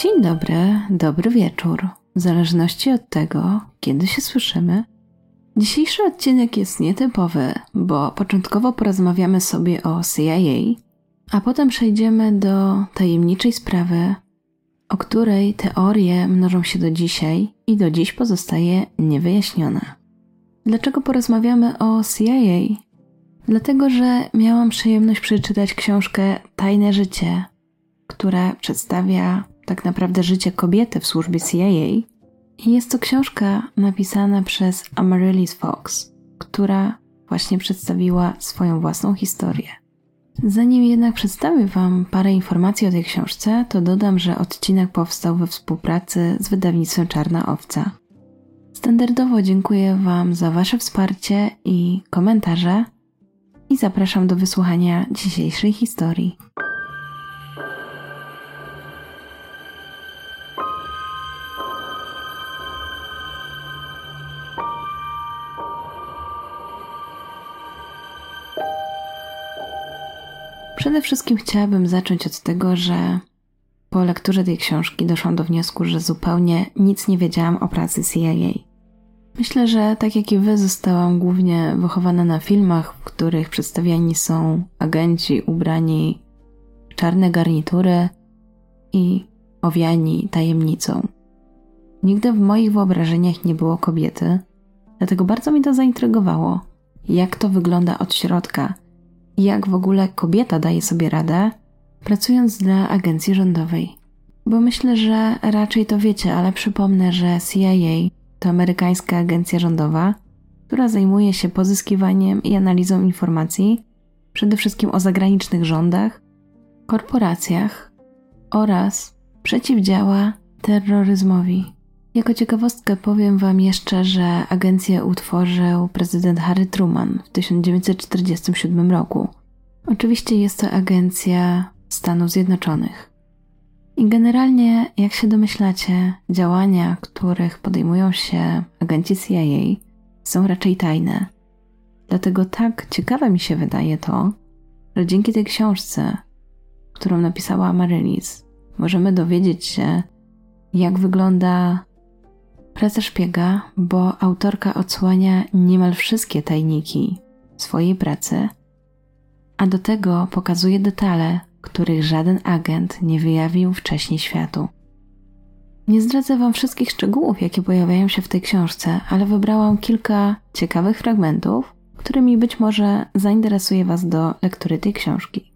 Dzień dobry, dobry wieczór. W zależności od tego, kiedy się słyszymy. Dzisiejszy odcinek jest nietypowy, bo początkowo porozmawiamy sobie o CIA, a potem przejdziemy do tajemniczej sprawy, o której teorie mnożą się do dzisiaj i do dziś pozostaje niewyjaśniona. Dlaczego porozmawiamy o CIA? Dlatego, że miałam przyjemność przeczytać książkę Tajne życie, która przedstawia tak naprawdę życie kobiety w służbie CIA. I jest to książka napisana przez Amaryllis Fox, która właśnie przedstawiła swoją własną historię. Zanim jednak przedstawię Wam parę informacji o tej książce, to dodam, że odcinek powstał we współpracy z wydawnictwem Czarna Owca. Standardowo dziękuję Wam za Wasze wsparcie i komentarze i zapraszam do wysłuchania dzisiejszej historii. Przede wszystkim chciałabym zacząć od tego, że po lekturze tej książki doszłam do wniosku, że zupełnie nic nie wiedziałam o pracy CIA. Myślę, że tak jak i Wy zostałam głównie wychowana na filmach, w których przedstawiani są agenci ubrani w czarne garnitury i owiani tajemnicą. Nigdy w moich wyobrażeniach nie było kobiety, dlatego bardzo mi to zaintrygowało, jak to wygląda od środka. Jak w ogóle kobieta daje sobie radę, pracując dla agencji rządowej. Bo myślę, że raczej to wiecie, ale przypomnę, że CIA to amerykańska agencja rządowa, która zajmuje się pozyskiwaniem i analizą informacji, przede wszystkim o zagranicznych rządach, korporacjach oraz przeciwdziała terroryzmowi. Jako ciekawostkę powiem Wam jeszcze, że agencję utworzył prezydent Harry Truman w 1947 roku. Oczywiście jest to agencja Stanów Zjednoczonych. I generalnie, jak się domyślacie, działania, których podejmują się agenci CIA, są raczej tajne. Dlatego tak ciekawe mi się wydaje to, że dzięki tej książce, którą napisała Amaryllis, możemy dowiedzieć się, jak wygląda praca szpiega, bo autorka odsłania niemal wszystkie tajniki swojej pracy, a do tego pokazuje detale, których żaden agent nie wyjawił wcześniej światu. Nie zdradzę Wam wszystkich szczegółów, jakie pojawiają się w tej książce, ale wybrałam kilka ciekawych fragmentów, którymi być może zainteresuje Was do lektury tej książki.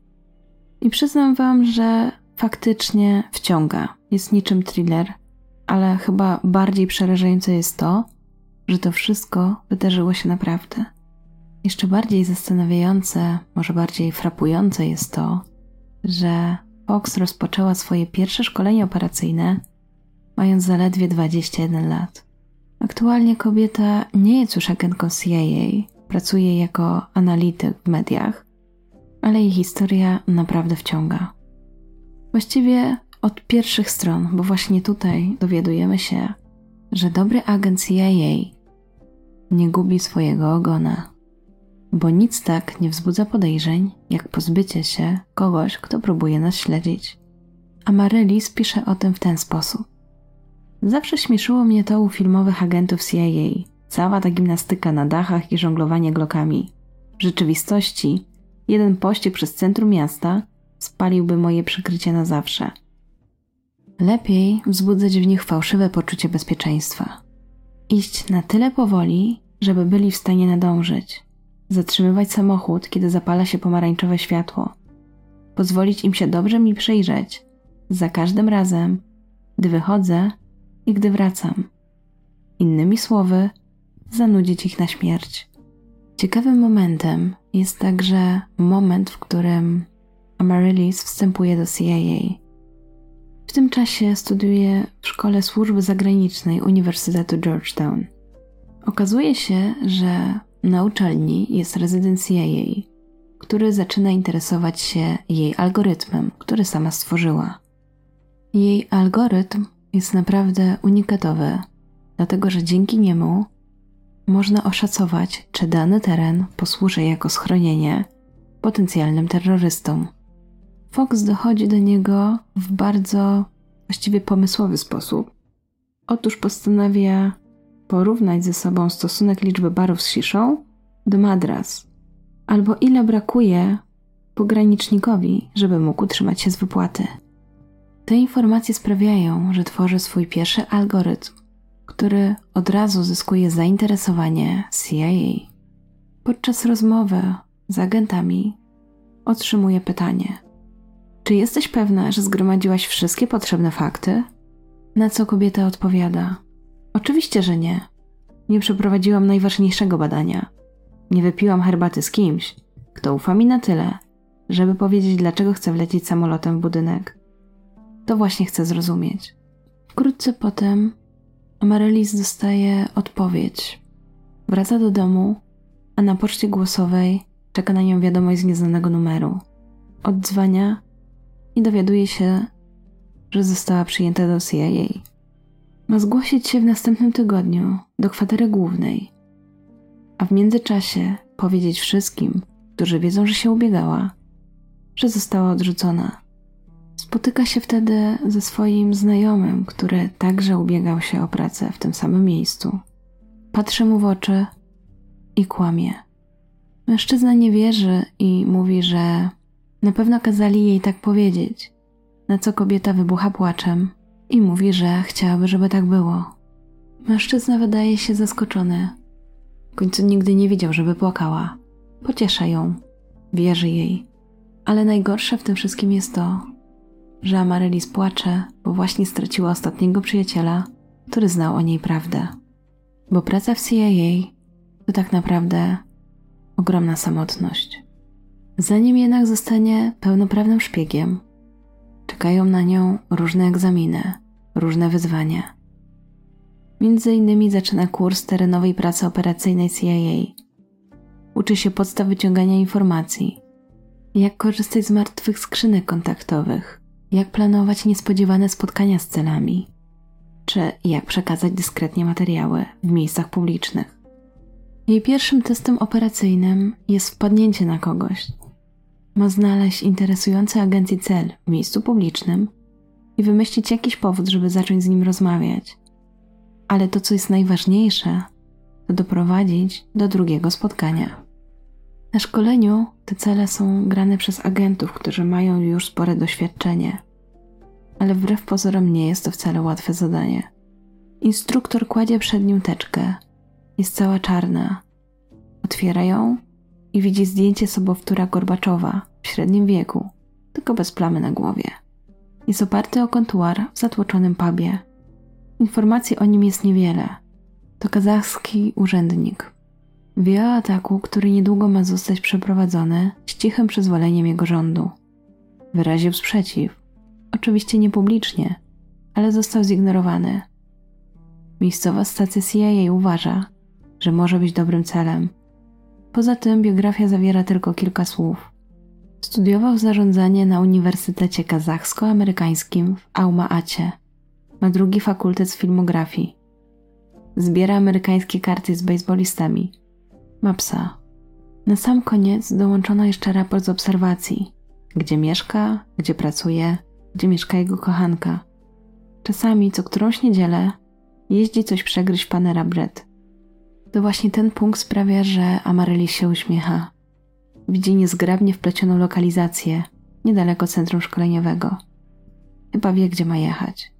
I przyznam Wam, że faktycznie wciąga. Jest niczym thriller, ale chyba bardziej przerażające jest to, że to wszystko wydarzyło się naprawdę. Jeszcze bardziej zastanawiające, może bardziej frapujące jest to, że Fox rozpoczęła swoje pierwsze szkolenie operacyjne, mając zaledwie 21 lat. Aktualnie kobieta nie jest już agentką CIA, pracuje jako analityk w mediach, ale jej historia naprawdę wciąga. Właściwie od pierwszych stron, bo właśnie tutaj dowiadujemy się, że dobry agent CIA nie gubi swojego ogona, bo nic tak nie wzbudza podejrzeń, jak pozbycie się kogoś, kto próbuje nas śledzić. Amaryllis pisze o tym w ten sposób. Zawsze śmieszyło mnie to u filmowych agentów CIA, cała ta gimnastyka na dachach i żonglowanie glokami. W rzeczywistości jeden pościg przez centrum miasta spaliłby moje przykrycie na zawsze. Lepiej wzbudzać w nich fałszywe poczucie bezpieczeństwa. Iść na tyle powoli, żeby byli w stanie nadążyć. Zatrzymywać samochód, kiedy zapala się pomarańczowe światło. Pozwolić im się dobrze mi przyjrzeć, za każdym razem, gdy wychodzę i gdy wracam. Innymi słowy, zanudzić ich na śmierć. Ciekawym momentem jest także moment, w którym Amaryllis wstępuje do CIA. W tym czasie studiuje w Szkole Służby Zagranicznej Uniwersytetu Georgetown. Okazuje się, że na uczelni jest rezydent CIA, który zaczyna interesować się jej algorytmem, który sama stworzyła. Jej algorytm jest naprawdę unikatowy, dlatego że dzięki niemu można oszacować, czy dany teren posłuży jako schronienie potencjalnym terrorystom. Fox dochodzi do niego w bardzo właściwie pomysłowy sposób. Otóż postanawia porównać ze sobą stosunek liczby barów z sziszą do madras, albo ile brakuje pogranicznikowi, żeby mógł utrzymać się z wypłaty. Te informacje sprawiają, że tworzy swój pierwszy algorytm, który od razu zyskuje zainteresowanie CIA. Podczas rozmowy z agentami otrzymuje pytanie: czy jesteś pewna, że zgromadziłaś wszystkie potrzebne fakty? Na co kobieta odpowiada: oczywiście, że nie. Nie przeprowadziłam najważniejszego badania. Nie wypiłam herbaty z kimś, kto ufa mi na tyle, żeby powiedzieć, dlaczego chcę wlecieć samolotem w budynek. To właśnie chcę zrozumieć. Wkrótce potem Amaryllis dostaje odpowiedź. Wraca do domu, a na poczcie głosowej czeka na nią wiadomość z nieznanego numeru. Oddzwania i dowiaduje się, że została przyjęta do CIA. Ma zgłosić się w następnym tygodniu do kwatery głównej, a w międzyczasie powiedzieć wszystkim, którzy wiedzą, że się ubiegała, że została odrzucona. Spotyka się wtedy ze swoim znajomym, który także ubiegał się o pracę w tym samym miejscu. Patrzy mu w oczy i kłamie. Mężczyzna nie wierzy i mówi, że na pewno kazali jej tak powiedzieć, na co kobieta wybucha płaczem i mówi, że chciałaby, żeby tak było. Mężczyzna wydaje się zaskoczony. W końcu nigdy nie widział, żeby płakała. Pociesza ją, wierzy jej. Ale najgorsze w tym wszystkim jest to, że Amaryllis płacze, bo właśnie straciła ostatniego przyjaciela, który znał o niej prawdę. Bo praca w CIA to tak naprawdę ogromna samotność. Zanim jednak zostanie pełnoprawnym szpiegiem, czekają na nią różne egzaminy, różne wyzwania. Między innymi zaczyna kurs terenowej pracy operacyjnej CIA. Uczy się podstaw wyciągania informacji, jak korzystać z martwych skrzynek kontaktowych, jak planować niespodziewane spotkania z celami, czy jak przekazać dyskretnie materiały w miejscach publicznych. Jej pierwszym testem operacyjnym jest wpadnięcie na kogoś. Ma znaleźć interesujący agencji cel w miejscu publicznym i wymyślić jakiś powód, żeby zacząć z nim rozmawiać. Ale to, co jest najważniejsze, to doprowadzić do drugiego spotkania. Na szkoleniu te cele są grane przez agentów, którzy mają już spore doświadczenie. Ale wbrew pozorom nie jest to wcale łatwe zadanie. Instruktor kładzie przed nim teczkę. Jest cała czarna. Otwiera ją i widzi zdjęcie sobowtóra Gorbaczowa w średnim wieku, tylko bez plamy na głowie. Jest oparty o kontuar w zatłoczonym pubie. Informacji o nim jest niewiele. To kazachski urzędnik. Wie o ataku, który niedługo ma zostać przeprowadzony z cichym przyzwoleniem jego rządu. Wyraził sprzeciw. Oczywiście nie publicznie, ale został zignorowany. Miejscowa stacja CIA uważa, że może być dobrym celem. Poza tym biografia zawiera tylko kilka słów. Studiował zarządzanie na Uniwersytecie Kazachsko-Amerykańskim w Auma-Acie. Ma drugi fakultet z filmografii. Zbiera amerykańskie karty z bejsbolistami. Ma psa. Na sam koniec dołączono jeszcze raport z obserwacji. Gdzie mieszka, gdzie pracuje, gdzie mieszka jego kochanka. Czasami, co którąś niedzielę, jeździ coś przegryźć panera Brett. To właśnie ten punkt sprawia, że Amaryllis się uśmiecha. Widzi niezgrabnie wplecioną lokalizację, niedaleko centrum szkoleniowego. Chyba wie, gdzie ma jechać.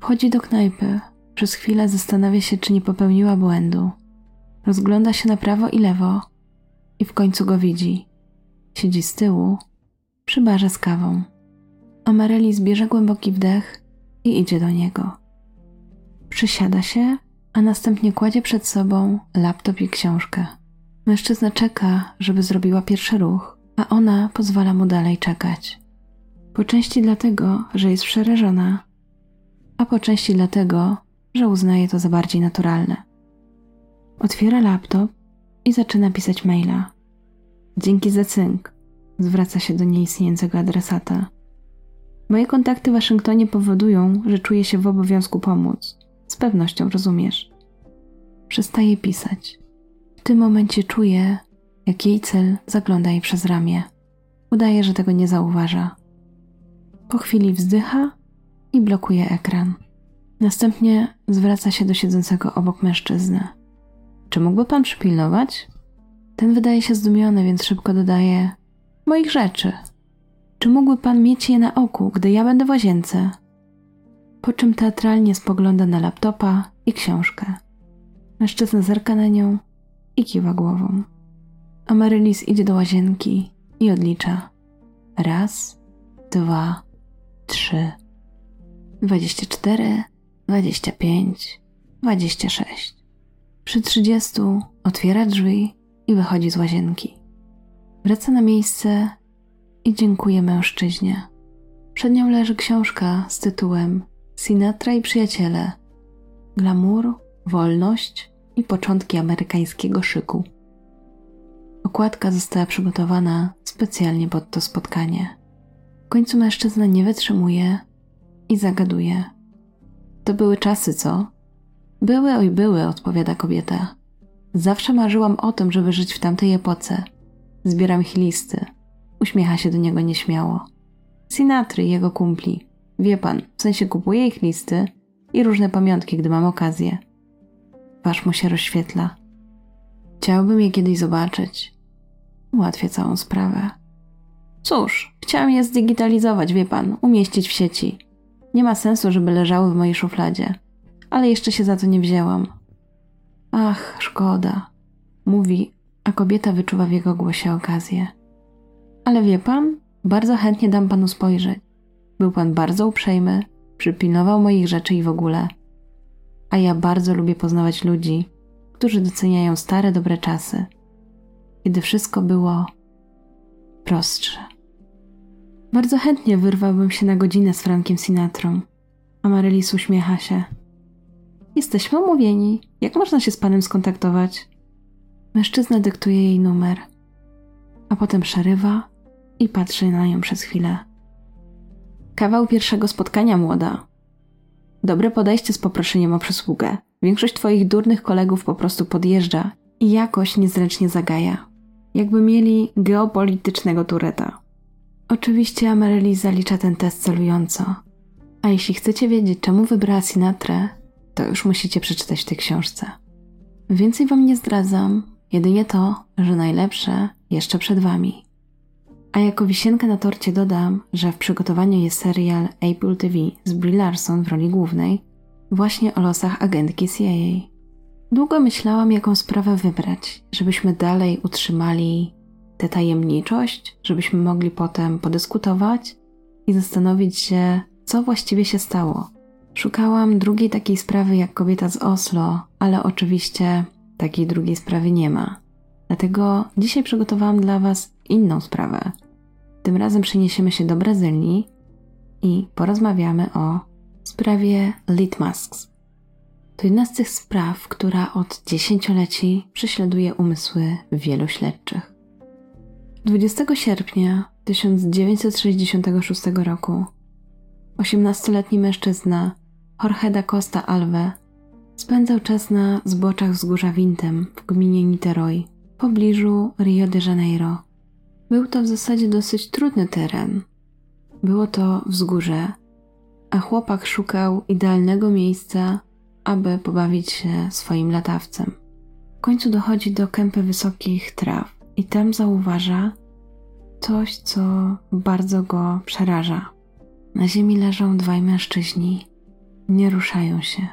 Wchodzi do knajpy. Przez chwilę zastanawia się, czy nie popełniła błędu. Rozgląda się na prawo i lewo i w końcu go widzi. Siedzi z tyłu, przy barze z kawą. Amaryllis bierze głęboki wdech i idzie do niego. Przysiada się, a następnie kładzie przed sobą laptop i książkę. Mężczyzna czeka, żeby zrobiła pierwszy ruch, a ona pozwala mu dalej czekać. Po części dlatego, że jest przerażona, a po części dlatego, że uznaje to za bardziej naturalne. Otwiera laptop i zaczyna pisać maila. Dzięki za cynk, zwraca się do nieistniejącego adresata. Moje kontakty w Waszyngtonie powodują, że czuję się w obowiązku pomóc. Z pewnością rozumiesz. Przestaje pisać. W tym momencie czuje, jak jej cel zagląda jej przez ramię. Udaje, że tego nie zauważa. Po chwili wzdycha i blokuje ekran. Następnie zwraca się do siedzącego obok mężczyzny. Czy mógłby pan przypilnować? Ten wydaje się zdumiony, więc szybko dodaje: moich rzeczy. Czy mógłby pan mieć je na oku, gdy ja będę w łazience? Po czym teatralnie spogląda na laptopa i książkę. Mężczyzna zerka na nią i kiwa głową. Amaryllis idzie do łazienki i odlicza. 1, 2, 3. 24, 25, 26. Przy 30 otwiera drzwi i wychodzi z łazienki. Wraca na miejsce i dziękuje mężczyźnie. Przed nią leży książka z tytułem Sinatra i przyjaciele. Glamour, wolność i początki amerykańskiego szyku. Okładka została przygotowana specjalnie pod to spotkanie. W końcu mężczyzna nie wytrzymuje i zagaduje. To były czasy, co? Były, oj były, odpowiada kobieta. Zawsze marzyłam o tym, żeby żyć w tamtej epoce. Zbieram ich listy. Uśmiecha się do niego nieśmiało. Sinatry i jego kumpli. Wie pan, w sensie kupuję ich listy i różne pamiątki, gdy mam okazję. Twarz mu się rozświetla. Chciałbym je kiedyś zobaczyć. Ułatwia całą sprawę. Cóż, chciałam je zdigitalizować, wie pan, umieścić w sieci. Nie ma sensu, żeby leżały w mojej szufladzie. Ale jeszcze się za to nie wzięłam. Ach, szkoda. Mówi, a kobieta wyczuwa w jego głosie okazję. Ale wie pan, bardzo chętnie dam panu spojrzeć. Był pan bardzo uprzejmy, przypilnował moich rzeczy i w ogóle. A ja bardzo lubię poznawać ludzi, którzy doceniają stare, dobre czasy. Kiedy wszystko było prostsze. Bardzo chętnie wyrwałbym się na godzinę z Frankiem Sinatrą. Amaryllis uśmiecha się. Jesteśmy umówieni. Jak można się z panem skontaktować? Mężczyzna dyktuje jej numer, a potem przerywa i patrzy na nią przez chwilę. Kawał pierwszego spotkania, młoda. Dobre podejście z poproszeniem o przysługę. Większość twoich durnych kolegów po prostu podjeżdża i jakoś niezręcznie zagaja. Jakby mieli geopolitycznego Tureta. Oczywiście Amaryllis zalicza ten test celująco. A jeśli chcecie wiedzieć, czemu wybrała Sinatrę, to już musicie przeczytać w tej książce. Więcej wam nie zdradzam, jedynie to, że najlepsze jeszcze przed wami. A jako wisienkę na torcie dodam, że w przygotowaniu jest serial Apple TV z Brie Larson w roli głównej, właśnie o losach agentki CIA. Długo myślałam, jaką sprawę wybrać, żebyśmy dalej utrzymali tę tajemniczość, żebyśmy mogli potem podyskutować i zastanowić się, co właściwie się stało. Szukałam drugiej takiej sprawy jak kobieta z Oslo, ale oczywiście takiej drugiej sprawy nie ma. Dlatego dzisiaj przygotowałam dla was inną sprawę. Tym razem przeniesiemy się do Brazylii i porozmawiamy o sprawie Litmasks. To jedna z tych spraw, która od dziesięcioleci prześladuje umysły wielu śledczych. 20 sierpnia 1966 roku 18-letni mężczyzna Jorge da Costa Alves spędzał czas na zboczach wzgórza Wintem w gminie Niterói, w pobliżu Rio de Janeiro. Był to w zasadzie dosyć trudny teren. Było to wzgórze, a chłopak szukał idealnego miejsca, aby pobawić się swoim latawcem. W końcu dochodzi do kępy wysokich traw i tam zauważa coś, co bardzo go przeraża. Na ziemi leżą dwaj mężczyźni. Nie ruszają się.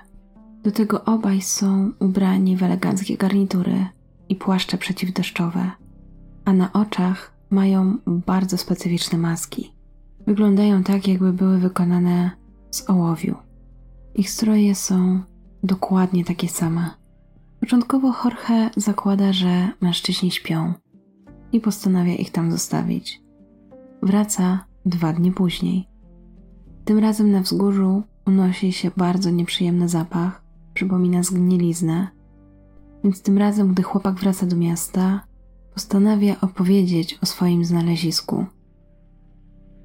Do tego obaj są ubrani w eleganckie garnitury i płaszcze przeciwdeszczowe, a na oczach mają bardzo specyficzne maski. Wyglądają tak, jakby były wykonane z ołowiu. Ich stroje są dokładnie takie same. Początkowo Jorge zakłada, że mężczyźni śpią i postanawia ich tam zostawić. Wraca 2 dni później. Tym razem na wzgórzu unosi się bardzo nieprzyjemny zapach, przypomina zgniliznę, więc tym razem, gdy chłopak wraca do miasta, postanawia opowiedzieć o swoim znalezisku.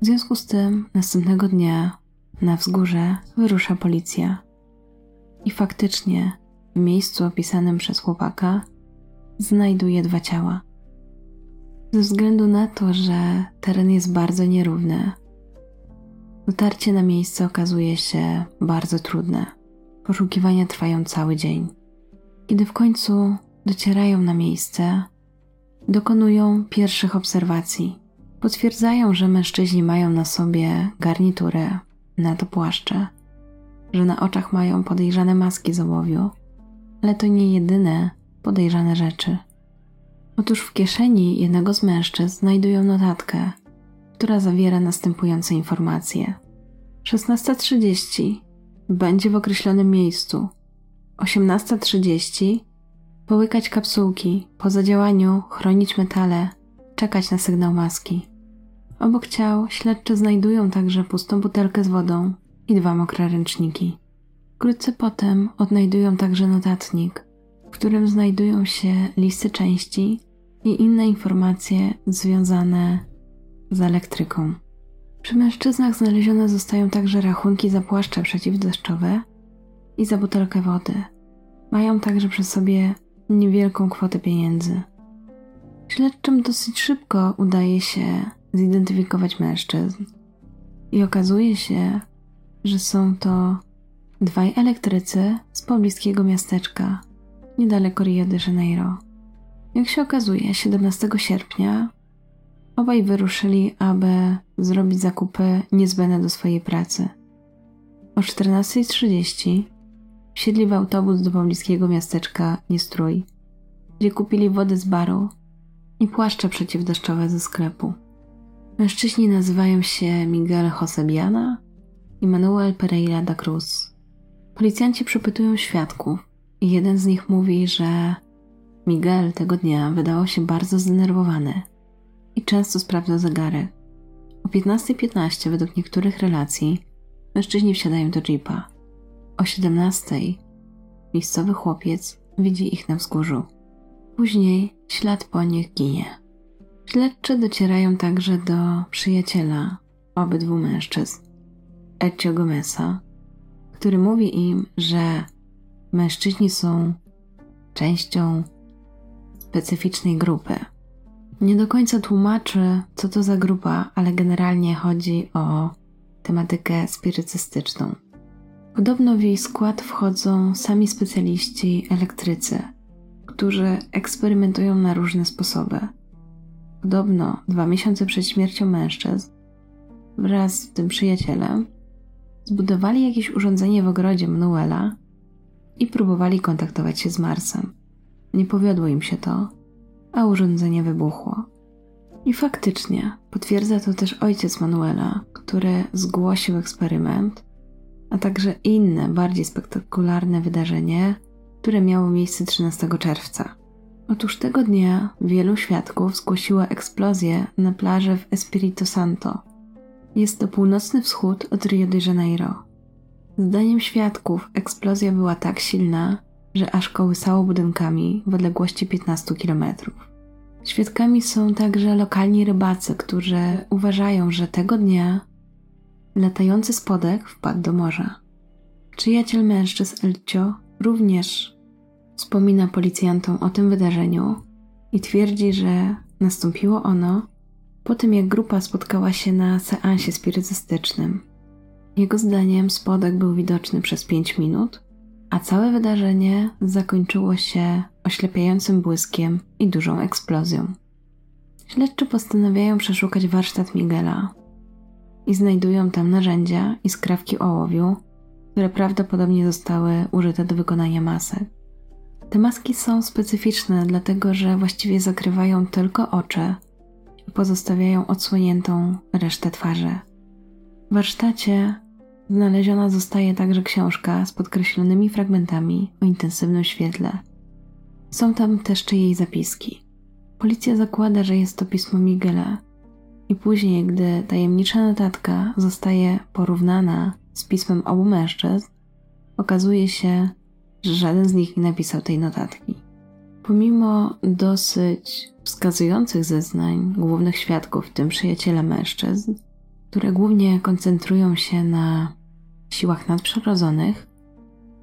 W związku z tym następnego dnia na wzgórze wyrusza policja. I faktycznie w miejscu opisanym przez chłopaka znajduje 2 ciała. Ze względu na to, że teren jest bardzo nierówny, Dotarcie na miejsce okazuje się bardzo trudne. Poszukiwania trwają cały dzień. Kiedy w końcu docierają na miejsce, dokonują pierwszych obserwacji. Potwierdzają, że mężczyźni mają na sobie garniturę, na to płaszcze, że na oczach mają podejrzane maski z ołowiu, ale to nie jedyne podejrzane rzeczy. Otóż w kieszeni jednego z mężczyzn znajdują notatkę, która zawiera następujące informacje. 16:30 będzie w określonym miejscu. 18:30 połykać kapsułki, po zadziałaniu chronić metale, czekać na sygnał maski. Obok ciał śledczy znajdują także pustą butelkę z wodą i 2 mokre ręczniki. Wkrótce potem odnajdują także notatnik, w którym znajdują się listy części i inne informacje związane z elektryką. Przy mężczyznach znalezione zostają także rachunki za płaszcze przeciwdeszczowe i za butelkę wody. Mają także przy sobie niewielką kwotę pieniędzy. Śledczym dosyć szybko udaje się zidentyfikować mężczyzn i okazuje się, że są to 2 elektrycy z pobliskiego miasteczka, niedaleko Rio de Janeiro. Jak się okazuje, 17 sierpnia obaj wyruszyli, aby zrobić zakupy niezbędne do swojej pracy. O 14:30 wsiedli w autobus do pobliskiego miasteczka Niterói, gdzie kupili wodę z baru i płaszcze przeciwdeszczowe ze sklepu. Mężczyźni nazywają się Miguel José Viana i Manuel Pereira da Cruz. Policjanci przepytują świadków i jeden z nich mówi, że Miguel tego dnia wydawał się bardzo zdenerwowany i często sprawdzał zegarek. O 15:15 według niektórych relacji mężczyźni wsiadają do jeepa. O 17:00 miejscowy chłopiec widzi ich na wzgórzu. Później ślad po nich ginie. Śledczy docierają także do przyjaciela obydwu mężczyzn, Elcio Gomesa, który mówi im, że mężczyźni są częścią specyficznej grupy. Nie do końca tłumaczy, co to za grupa, ale generalnie chodzi o tematykę spirycystyczną. Podobno w jej skład wchodzą sami specjaliści elektrycy, którzy eksperymentują na różne sposoby. Podobno 2 miesiące przed śmiercią mężczyzn wraz z tym przyjacielem zbudowali jakieś urządzenie w ogrodzie Manuela i próbowali kontaktować się z Marsem. Nie powiodło im się to, a urządzenie wybuchło. I faktycznie potwierdza to też ojciec Manuela, który zgłosił eksperyment, a także inne, bardziej spektakularne wydarzenie, które miało miejsce 13 czerwca. Otóż tego dnia wielu świadków zgłosiło eksplozję na plaży w Espírito Santo. Jest to północny wschód od Rio de Janeiro. Zdaniem świadków eksplozja była tak silna, że aż kołysało budynkami w odległości 15 km. Świadkami są także lokalni rybacy, którzy uważają, że tego dnia latający spodek wpadł do morza. Przyjaciel mężczyzn Elcio również wspomina policjantom o tym wydarzeniu i twierdzi, że nastąpiło ono po tym, jak grupa spotkała się na seansie spirycystycznym. Jego zdaniem spodek był widoczny przez 5 minut, a całe wydarzenie zakończyło się oślepiającym błyskiem i dużą eksplozją. Śledczy postanawiają przeszukać warsztat Miguela i znajdują tam narzędzia i skrawki ołowiu, które prawdopodobnie zostały użyte do wykonania masek. Te maski są specyficzne, dlatego że właściwie zakrywają tylko oczy i pozostawiają odsłoniętą resztę twarzy. W warsztacie znaleziona zostaje także książka z podkreślonymi fragmentami o intensywnym świetle. Są tam też jej zapiski. Policja zakłada, że jest to pismo Miguela i później, gdy tajemnicza notatka zostaje porównana z pismem obu mężczyzn, okazuje się, że żaden z nich nie napisał tej notatki. Pomimo dosyć wskazujących zeznań głównych świadków, w tym przyjaciela mężczyzn, które głównie koncentrują się na siłach nadprzyrodzonych,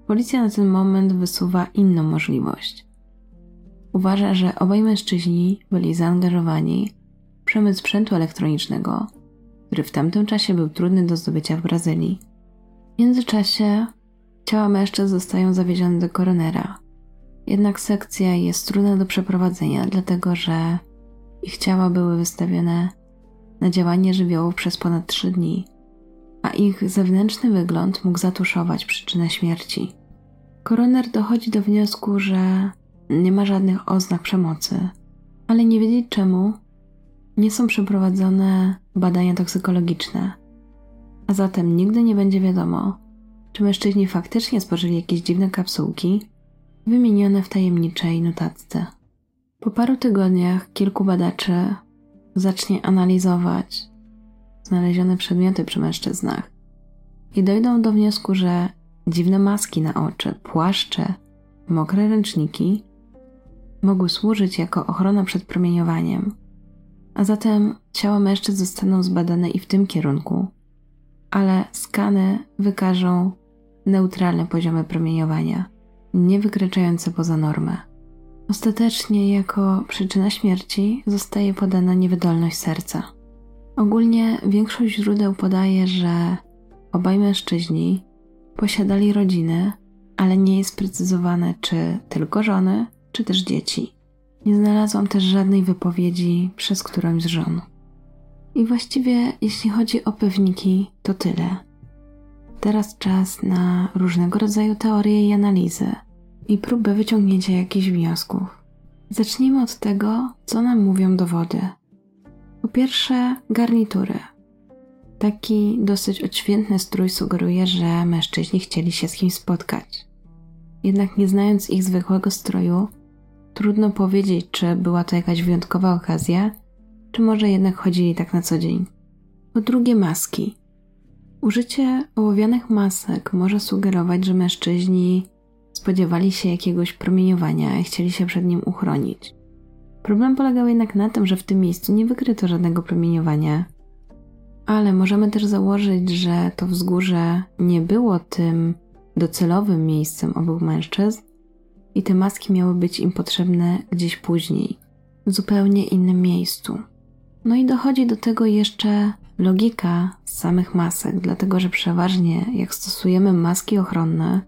policja na ten moment wysuwa inną możliwość. Uważa, że obaj mężczyźni byli zaangażowani w przemyt sprzętu elektronicznego, który w tamtym czasie był trudny do zdobycia w Brazylii. W międzyczasie ciała mężczyzn zostają zawiezione do koronera. Jednak sekcja jest trudna do przeprowadzenia, dlatego że ich ciała były wystawione na działanie żywiołów przez ponad 3 dni, a ich zewnętrzny wygląd mógł zatuszować przyczynę śmierci. Koroner dochodzi do wniosku, że nie ma żadnych oznak przemocy, ale nie wiedzieć czemu nie są przeprowadzone badania toksykologiczne, a zatem nigdy nie będzie wiadomo, czy mężczyźni faktycznie spożyli jakieś dziwne kapsułki wymienione w tajemniczej notatce. Po paru tygodniach kilku badaczy zacznie analizować znalezione przedmioty przy mężczyznach i dojdą do wniosku, że dziwne maski na oczy, płaszcze, mokre ręczniki mogły służyć jako ochrona przed promieniowaniem, a zatem ciała mężczyzn zostaną zbadane i w tym kierunku, ale skany wykażą neutralne poziomy promieniowania, nie wykraczające poza normę. Ostatecznie jako przyczyna śmierci zostaje podana niewydolność serca. Ogólnie większość źródeł podaje, że obaj mężczyźni posiadali rodziny, ale nie jest sprecyzowane, czy tylko żony, czy też dzieci. Nie znalazłam też żadnej wypowiedzi przez którąś z żon. I właściwie jeśli chodzi o pewniki, to tyle. Teraz czas na różnego rodzaju teorie i analizy i próby wyciągnięcia jakichś wniosków. Zacznijmy od tego, co nam mówią dowody. Po pierwsze, garnitury. Taki dosyć odświętny strój sugeruje, że mężczyźni chcieli się z kimś spotkać. Jednak nie znając ich zwykłego stroju, trudno powiedzieć, czy była to jakaś wyjątkowa okazja, czy może jednak chodzili tak na co dzień. Po drugie, maski. Użycie ołowianych masek może sugerować, że mężczyźni spodziewali się jakiegoś promieniowania i chcieli się przed nim uchronić. Problem polegał jednak na tym, że w tym miejscu nie wykryto żadnego promieniowania, ale możemy też założyć, że to wzgórze nie było tym docelowym miejscem obu mężczyzn i te maski miały być im potrzebne gdzieś później, w zupełnie innym miejscu. No i dochodzi do tego jeszcze logika samych masek, dlatego że przeważnie jak stosujemy maski ochronne,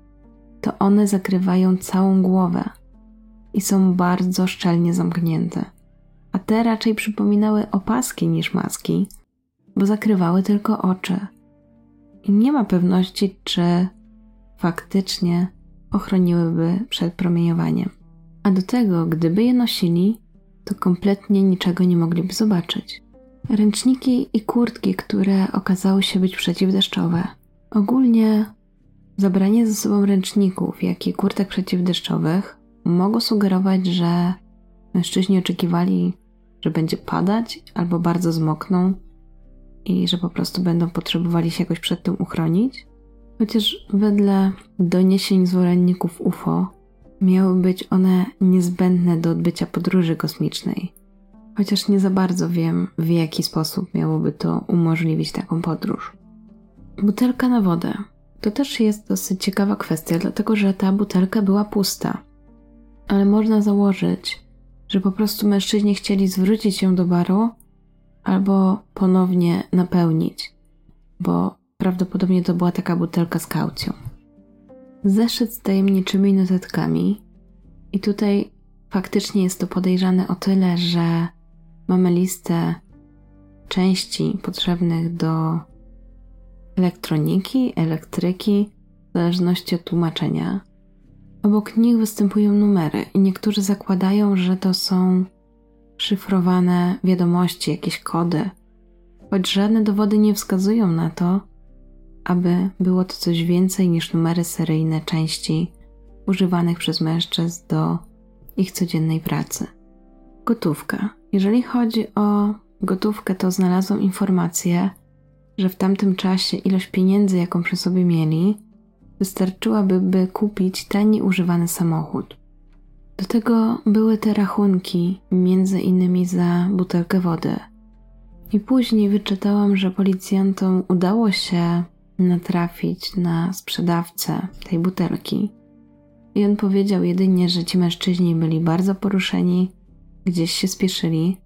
to one zakrywają całą głowę i są bardzo szczelnie zamknięte, a te raczej przypominały opaski niż maski, bo zakrywały tylko oczy. I nie ma pewności, czy faktycznie ochroniłyby przed promieniowaniem. A do tego, gdyby je nosili, to kompletnie niczego nie mogliby zobaczyć. Ręczniki i kurtki, które okazały się być przeciwdeszczowe. Ogólnie zabranie ze sobą ręczników, jak i kurtek przeciwdeszczowych mogło sugerować, że mężczyźni oczekiwali, że będzie padać albo bardzo zmokną i że po prostu będą potrzebowali się jakoś przed tym uchronić. Chociaż wedle doniesień zwolenników UFO miały być one niezbędne do odbycia podróży kosmicznej. Chociaż nie za bardzo wiem, w jaki sposób miałoby to umożliwić taką podróż. Butelka na wodę. To też jest dosyć ciekawa kwestia, dlatego że ta butelka była pusta. Ale można założyć, że po prostu mężczyźni chcieli zwrócić ją do baru albo ponownie napełnić, bo prawdopodobnie to była taka butelka z kaucją. Zeszyt z tajemniczymi notatkami. I tutaj faktycznie jest to podejrzane o tyle, że mamy listę części potrzebnych do elektroniki, elektryki, w zależności od tłumaczenia. Obok nich występują numery i niektórzy zakładają, że to są szyfrowane wiadomości, jakieś kody, choć żadne dowody nie wskazują na to, aby było to coś więcej niż numery seryjne części używanych przez mężczyzn do ich codziennej pracy. Gotówka. Jeżeli chodzi o gotówkę, to znalazłam informację, że w tamtym czasie ilość pieniędzy, jaką przy sobie mieli, wystarczyłaby, by kupić tani używany samochód. Do tego były te rachunki, między innymi za butelkę wody. I później wyczytałam, że policjantom udało się natrafić na sprzedawcę tej butelki. I on powiedział jedynie, że ci mężczyźni byli bardzo poruszeni, gdzieś się spieszyli,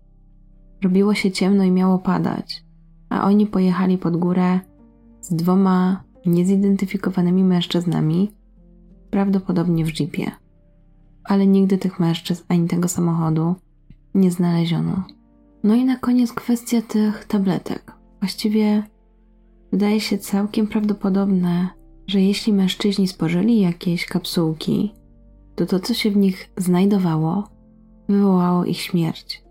robiło się ciemno i miało padać, a oni pojechali pod górę z 2 niezidentyfikowanymi mężczyznami, prawdopodobnie w jeepie. Ale nigdy tych mężczyzn ani tego samochodu nie znaleziono. No i na koniec kwestia tych tabletek. Właściwie wydaje się całkiem prawdopodobne, że jeśli mężczyźni spożyli jakieś kapsułki, to to, co się w nich znajdowało, wywołało ich śmierć.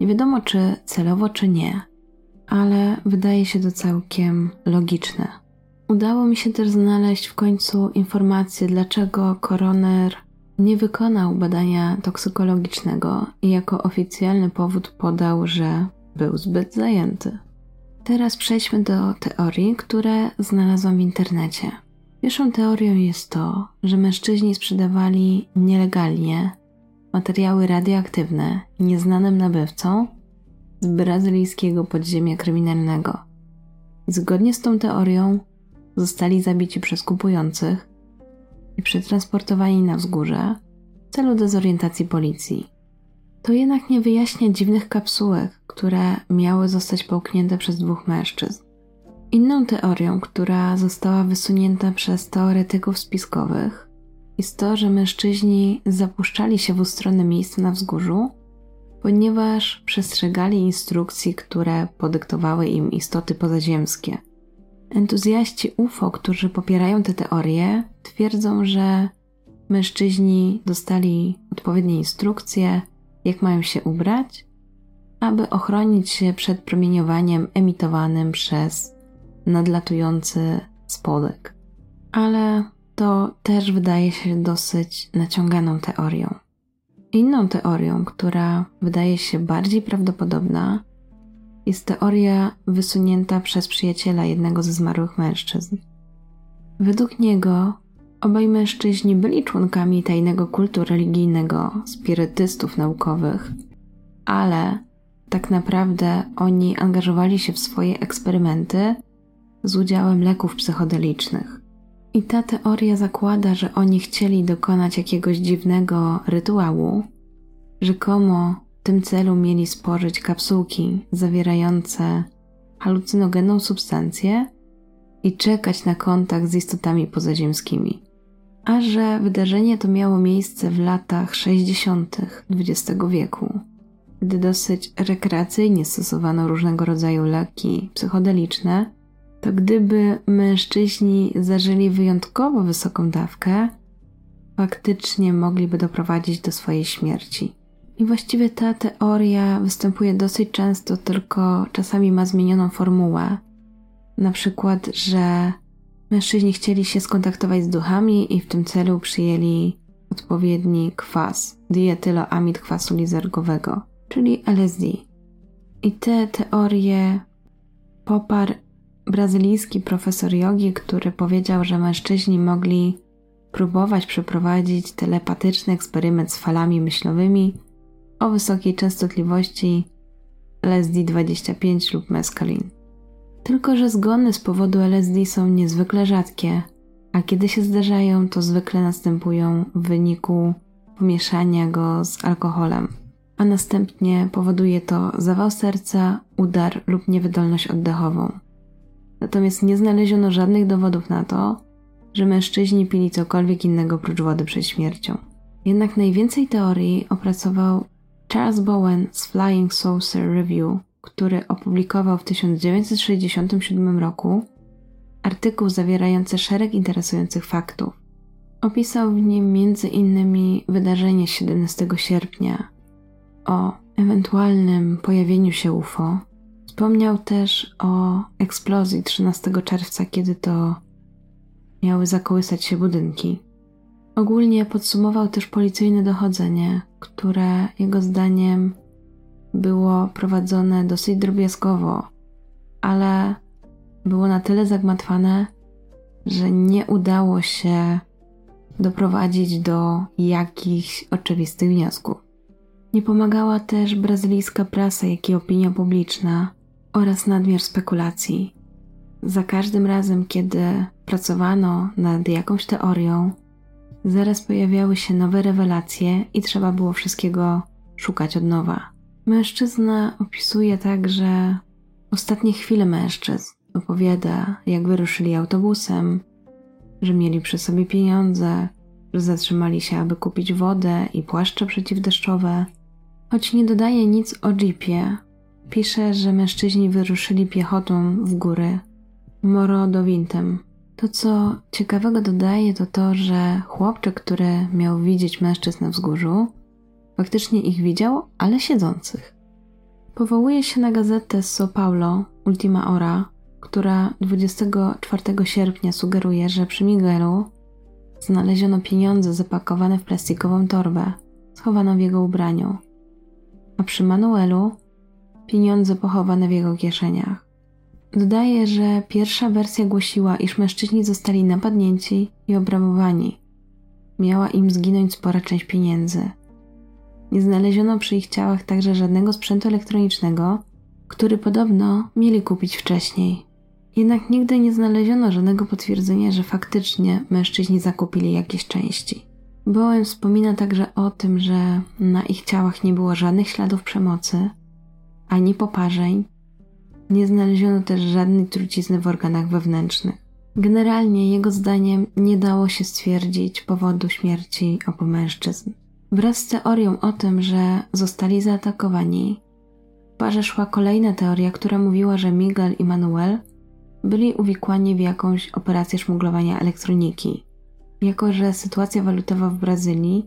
Nie wiadomo, czy celowo, czy nie, ale wydaje się to całkiem logiczne. Udało mi się też znaleźć w końcu informację, dlaczego koroner nie wykonał badania toksykologicznego i jako oficjalny powód podał, że był zbyt zajęty. Teraz przejdźmy do teorii, które znalazłam w internecie. Pierwszą teorią jest to, że mężczyźni sprzedawali nielegalnie materiały radioaktywne nieznanym nabywcom z brazylijskiego podziemia kryminalnego. Zgodnie z tą teorią zostali zabici przez kupujących i przetransportowani na wzgórze w celu dezorientacji policji. To jednak nie wyjaśnia dziwnych kapsułek, które miały zostać połknięte przez 2 mężczyzn. Inną teorią, która została wysunięta przez teoretyków spiskowych, jest to, że mężczyźni zapuszczali się w ustronne miejsce na wzgórzu, ponieważ przestrzegali instrukcji, które podyktowały im istoty pozaziemskie. Entuzjaści UFO, którzy popierają te teorie, twierdzą, że mężczyźni dostali odpowiednie instrukcje, jak mają się ubrać, aby ochronić się przed promieniowaniem emitowanym przez nadlatujący spodek. Ale to też wydaje się dosyć naciąganą teorią. Inną teorią, która wydaje się bardziej prawdopodobna, jest teoria wysunięta przez przyjaciela jednego ze zmarłych mężczyzn. Według niego obaj mężczyźni byli członkami tajnego kultu religijnego spirytystów naukowych, ale tak naprawdę oni angażowali się w swoje eksperymenty z udziałem leków psychodelicznych. I ta teoria zakłada, że oni chcieli dokonać jakiegoś dziwnego rytuału, rzekomo w tym celu mieli spożyć kapsułki zawierające halucynogenną substancję i czekać na kontakt z istotami pozaziemskimi. A że wydarzenie to miało miejsce w latach 60. XX wieku, gdy dosyć rekreacyjnie stosowano różnego rodzaju leki psychodeliczne, to gdyby mężczyźni zażyli wyjątkowo wysoką dawkę, faktycznie mogliby doprowadzić do swojej śmierci. I właściwie ta teoria występuje dosyć często, tylko czasami ma zmienioną formułę. Na przykład, że mężczyźni chcieli się skontaktować z duchami i w tym celu przyjęli odpowiedni kwas, dietyloamid kwasu lizergowego, czyli LSD. I te teorie poparł brazylijski profesor jogi, który powiedział, że mężczyźni mogli próbować przeprowadzić telepatyczny eksperyment z falami myślowymi o wysokiej częstotliwości LSD-25 lub meskalin. Tylko że zgony z powodu LSD są niezwykle rzadkie, a kiedy się zdarzają, to zwykle następują w wyniku pomieszania go z alkoholem, a następnie powoduje to zawał serca, udar lub niewydolność oddechową. Natomiast nie znaleziono żadnych dowodów na to, że mężczyźni pili cokolwiek innego prócz wody przed śmiercią. Jednak najwięcej teorii opracował Charles Bowen z Flying Saucer Review, który opublikował w 1967 roku artykuł zawierający szereg interesujących faktów. Opisał w nim m.in. wydarzenie 17 sierpnia o ewentualnym pojawieniu się UFO. Wspomniał też o eksplozji 13 czerwca, kiedy to miały zakołysać się budynki. Ogólnie podsumował też policyjne dochodzenie, które jego zdaniem było prowadzone dosyć drobiazgowo, ale było na tyle zagmatwane, że nie udało się doprowadzić do jakichś oczywistych wniosków. Nie pomagała też brazylijska prasa, jak i opinia publiczna oraz nadmiar spekulacji. Za każdym razem, kiedy pracowano nad jakąś teorią, zaraz pojawiały się nowe rewelacje i trzeba było wszystkiego szukać od nowa. Mężczyzna opisuje także Ostatnie chwile mężczyzn. Opowiada, jak wyruszyli autobusem, że mieli przy sobie pieniądze, że zatrzymali się, aby kupić wodę i płaszcze przeciwdeszczowe. Choć nie dodaje nic o jeepie, pisze, że mężczyźni wyruszyli piechotą w góry, morodowintem. To, co ciekawego dodaje, to to, że chłopczyk, który miał widzieć mężczyzn na wzgórzu, faktycznie ich widział, ale siedzących. Powołuje się na gazetę z São Paulo, Ultima Hora, która 24 sierpnia sugeruje, że przy Miguelu znaleziono pieniądze zapakowane w plastikową torbę, schowaną w jego ubraniu, a przy Manuelu pieniądze pochowane w jego kieszeniach. Dodaje, że pierwsza wersja głosiła, iż mężczyźni zostali napadnięci i obrabowani. Miała im zginąć spora część pieniędzy. Nie znaleziono przy ich ciałach także żadnego sprzętu elektronicznego, który podobno mieli kupić wcześniej. Jednak nigdy nie znaleziono żadnego potwierdzenia, że faktycznie mężczyźni zakupili jakieś części. Bowen wspomina także o tym, że na ich ciałach nie było żadnych śladów przemocy, ani poparzeń. Nie znaleziono też żadnej trucizny w organach wewnętrznych. Generalnie, jego zdaniem, nie dało się stwierdzić powodu śmierci obu mężczyzn. Wraz z teorią o tym, że zostali zaatakowani, w parze szła kolejna teoria, która mówiła, że Miguel i Manuel byli uwikłani w jakąś operację szmuglowania elektroniki. Jako że sytuacja walutowa w Brazylii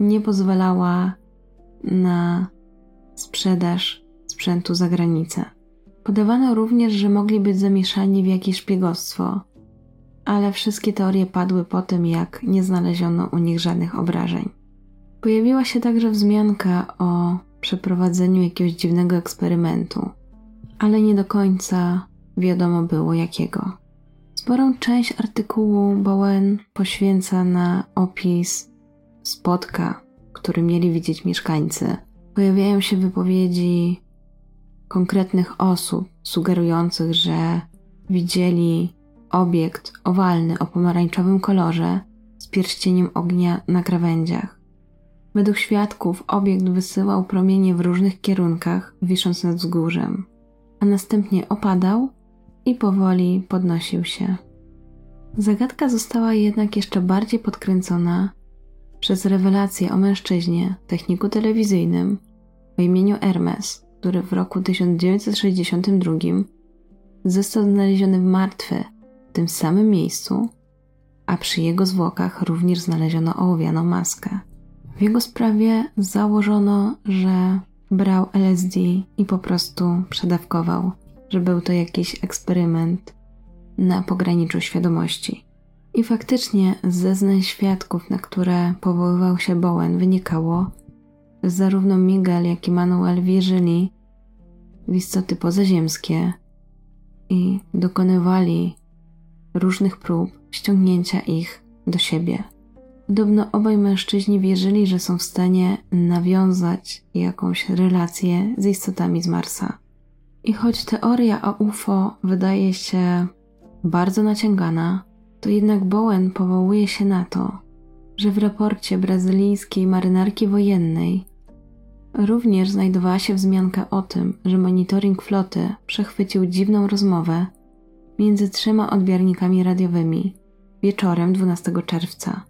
nie pozwalała na sprzedaż sprzętu za granicę. Podawano również, że mogli być zamieszani w jakieś szpiegostwo, ale wszystkie teorie padły po tym, jak nie znaleziono u nich żadnych obrażeń. Pojawiła się także wzmianka o przeprowadzeniu jakiegoś dziwnego eksperymentu, ale nie do końca wiadomo było jakiego. Sporą część artykułu Bowen poświęca na opis spotka, który mieli widzieć mieszkańcy. Pojawiają się wypowiedzi konkretnych osób sugerujących, że widzieli obiekt owalny o pomarańczowym kolorze z pierścieniem ognia na krawędziach. Według świadków obiekt wysyłał promienie w różnych kierunkach, wisząc nad wzgórzem, a następnie opadał i powoli podnosił się. Zagadka została jednak jeszcze bardziej podkręcona przez rewelacje o mężczyźnie, techniku telewizyjnym o imieniu Hermes, który w roku 1962 został znaleziony martwy w tym samym miejscu, a przy jego zwłokach również znaleziono ołowianą maskę. W jego sprawie założono, że brał LSD i po prostu przedawkował, że był to jakiś eksperyment na pograniczu świadomości. I faktycznie z zeznań świadków, na które powoływał się Bowen, wynikało, że zarówno Miguel, jak i Manuel wierzyli w istoty pozaziemskie i dokonywali różnych prób ściągnięcia ich do siebie. Podobno obaj mężczyźni wierzyli, że są w stanie nawiązać jakąś relację z istotami z Marsa. I choć teoria o UFO wydaje się bardzo naciągana, to jednak Bowen powołuje się na to, że w raporcie brazylijskiej marynarki wojennej również znajdowała się wzmianka o tym, że monitoring floty przechwycił dziwną rozmowę między 3 odbiornikami radiowymi wieczorem 12 czerwca.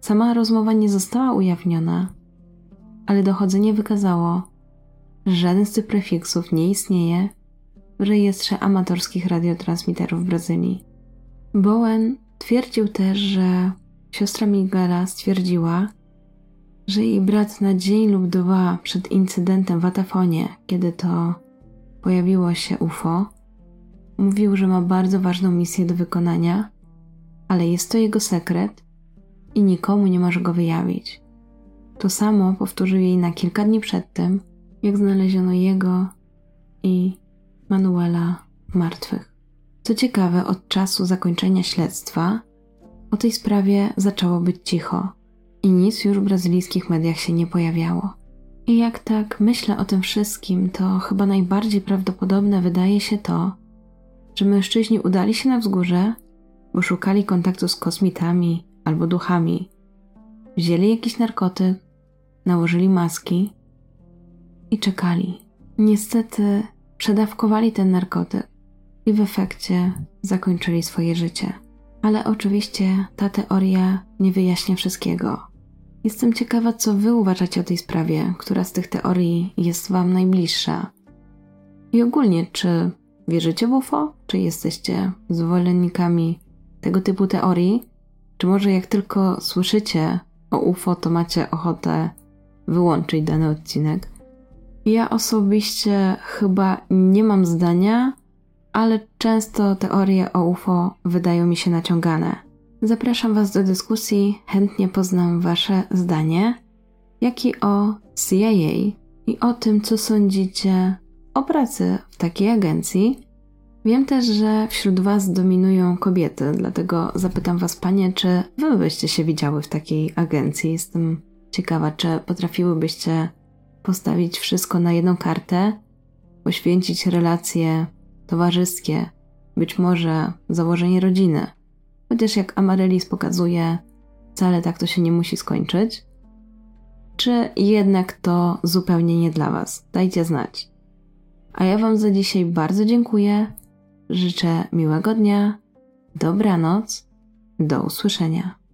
Sama rozmowa nie została ujawniona, ale dochodzenie wykazało, że żaden z tych prefiksów nie istnieje w rejestrze amatorskich radiotransmiterów Brazylii. Bowen twierdził też, że siostra Miguela stwierdziła, że jej brat na dzień lub 2 przed incydentem w Atafonie, kiedy to pojawiło się UFO, mówił, że ma bardzo ważną misję do wykonania, ale jest to jego sekret i nikomu nie może go wyjawić. To samo powtórzył jej na kilka dni przed tym, jak znaleziono jego i Manuela martwych. Co ciekawe, od czasu zakończenia śledztwa o tej sprawie zaczęło być cicho i nic już w brazylijskich mediach się nie pojawiało. I jak tak myślę o tym wszystkim, to chyba najbardziej prawdopodobne wydaje się to, że mężczyźni udali się na wzgórze, bo szukali kontaktu z kosmitami albo duchami, wzięli jakiś narkotyk, nałożyli maski i czekali. Niestety Przedawkowali ten narkotyk i w efekcie zakończyli swoje życie. Ale oczywiście ta teoria nie wyjaśnia wszystkiego. Jestem ciekawa, co wy uważacie o tej sprawie, która z tych teorii jest wam najbliższa. I ogólnie, czy wierzycie w UFO? Czy jesteście zwolennikami tego typu teorii? Czy może jak tylko słyszycie o UFO, to macie ochotę wyłączyć dany odcinek? Ja osobiście chyba nie mam zdania, ale często teorie o UFO wydają mi się naciągane. Zapraszam was do dyskusji, chętnie poznam wasze zdanie, jak i o CIA i o tym, co sądzicie o pracy w takiej agencji. Wiem też, że wśród was dominują kobiety, dlatego zapytam was, panie, czy wy byście się widziały w takiej agencji? Jestem ciekawa, czy potrafiłybyście postawić wszystko na jedną kartę, poświęcić relacje towarzyskie, być może założenie rodziny. Chociaż jak Amaryllis pokazuje, wcale tak to się nie musi skończyć. Czy jednak to zupełnie nie dla was? Dajcie znać. A ja wam za dzisiaj bardzo dziękuję. Życzę miłego dnia, dobranoc, do usłyszenia.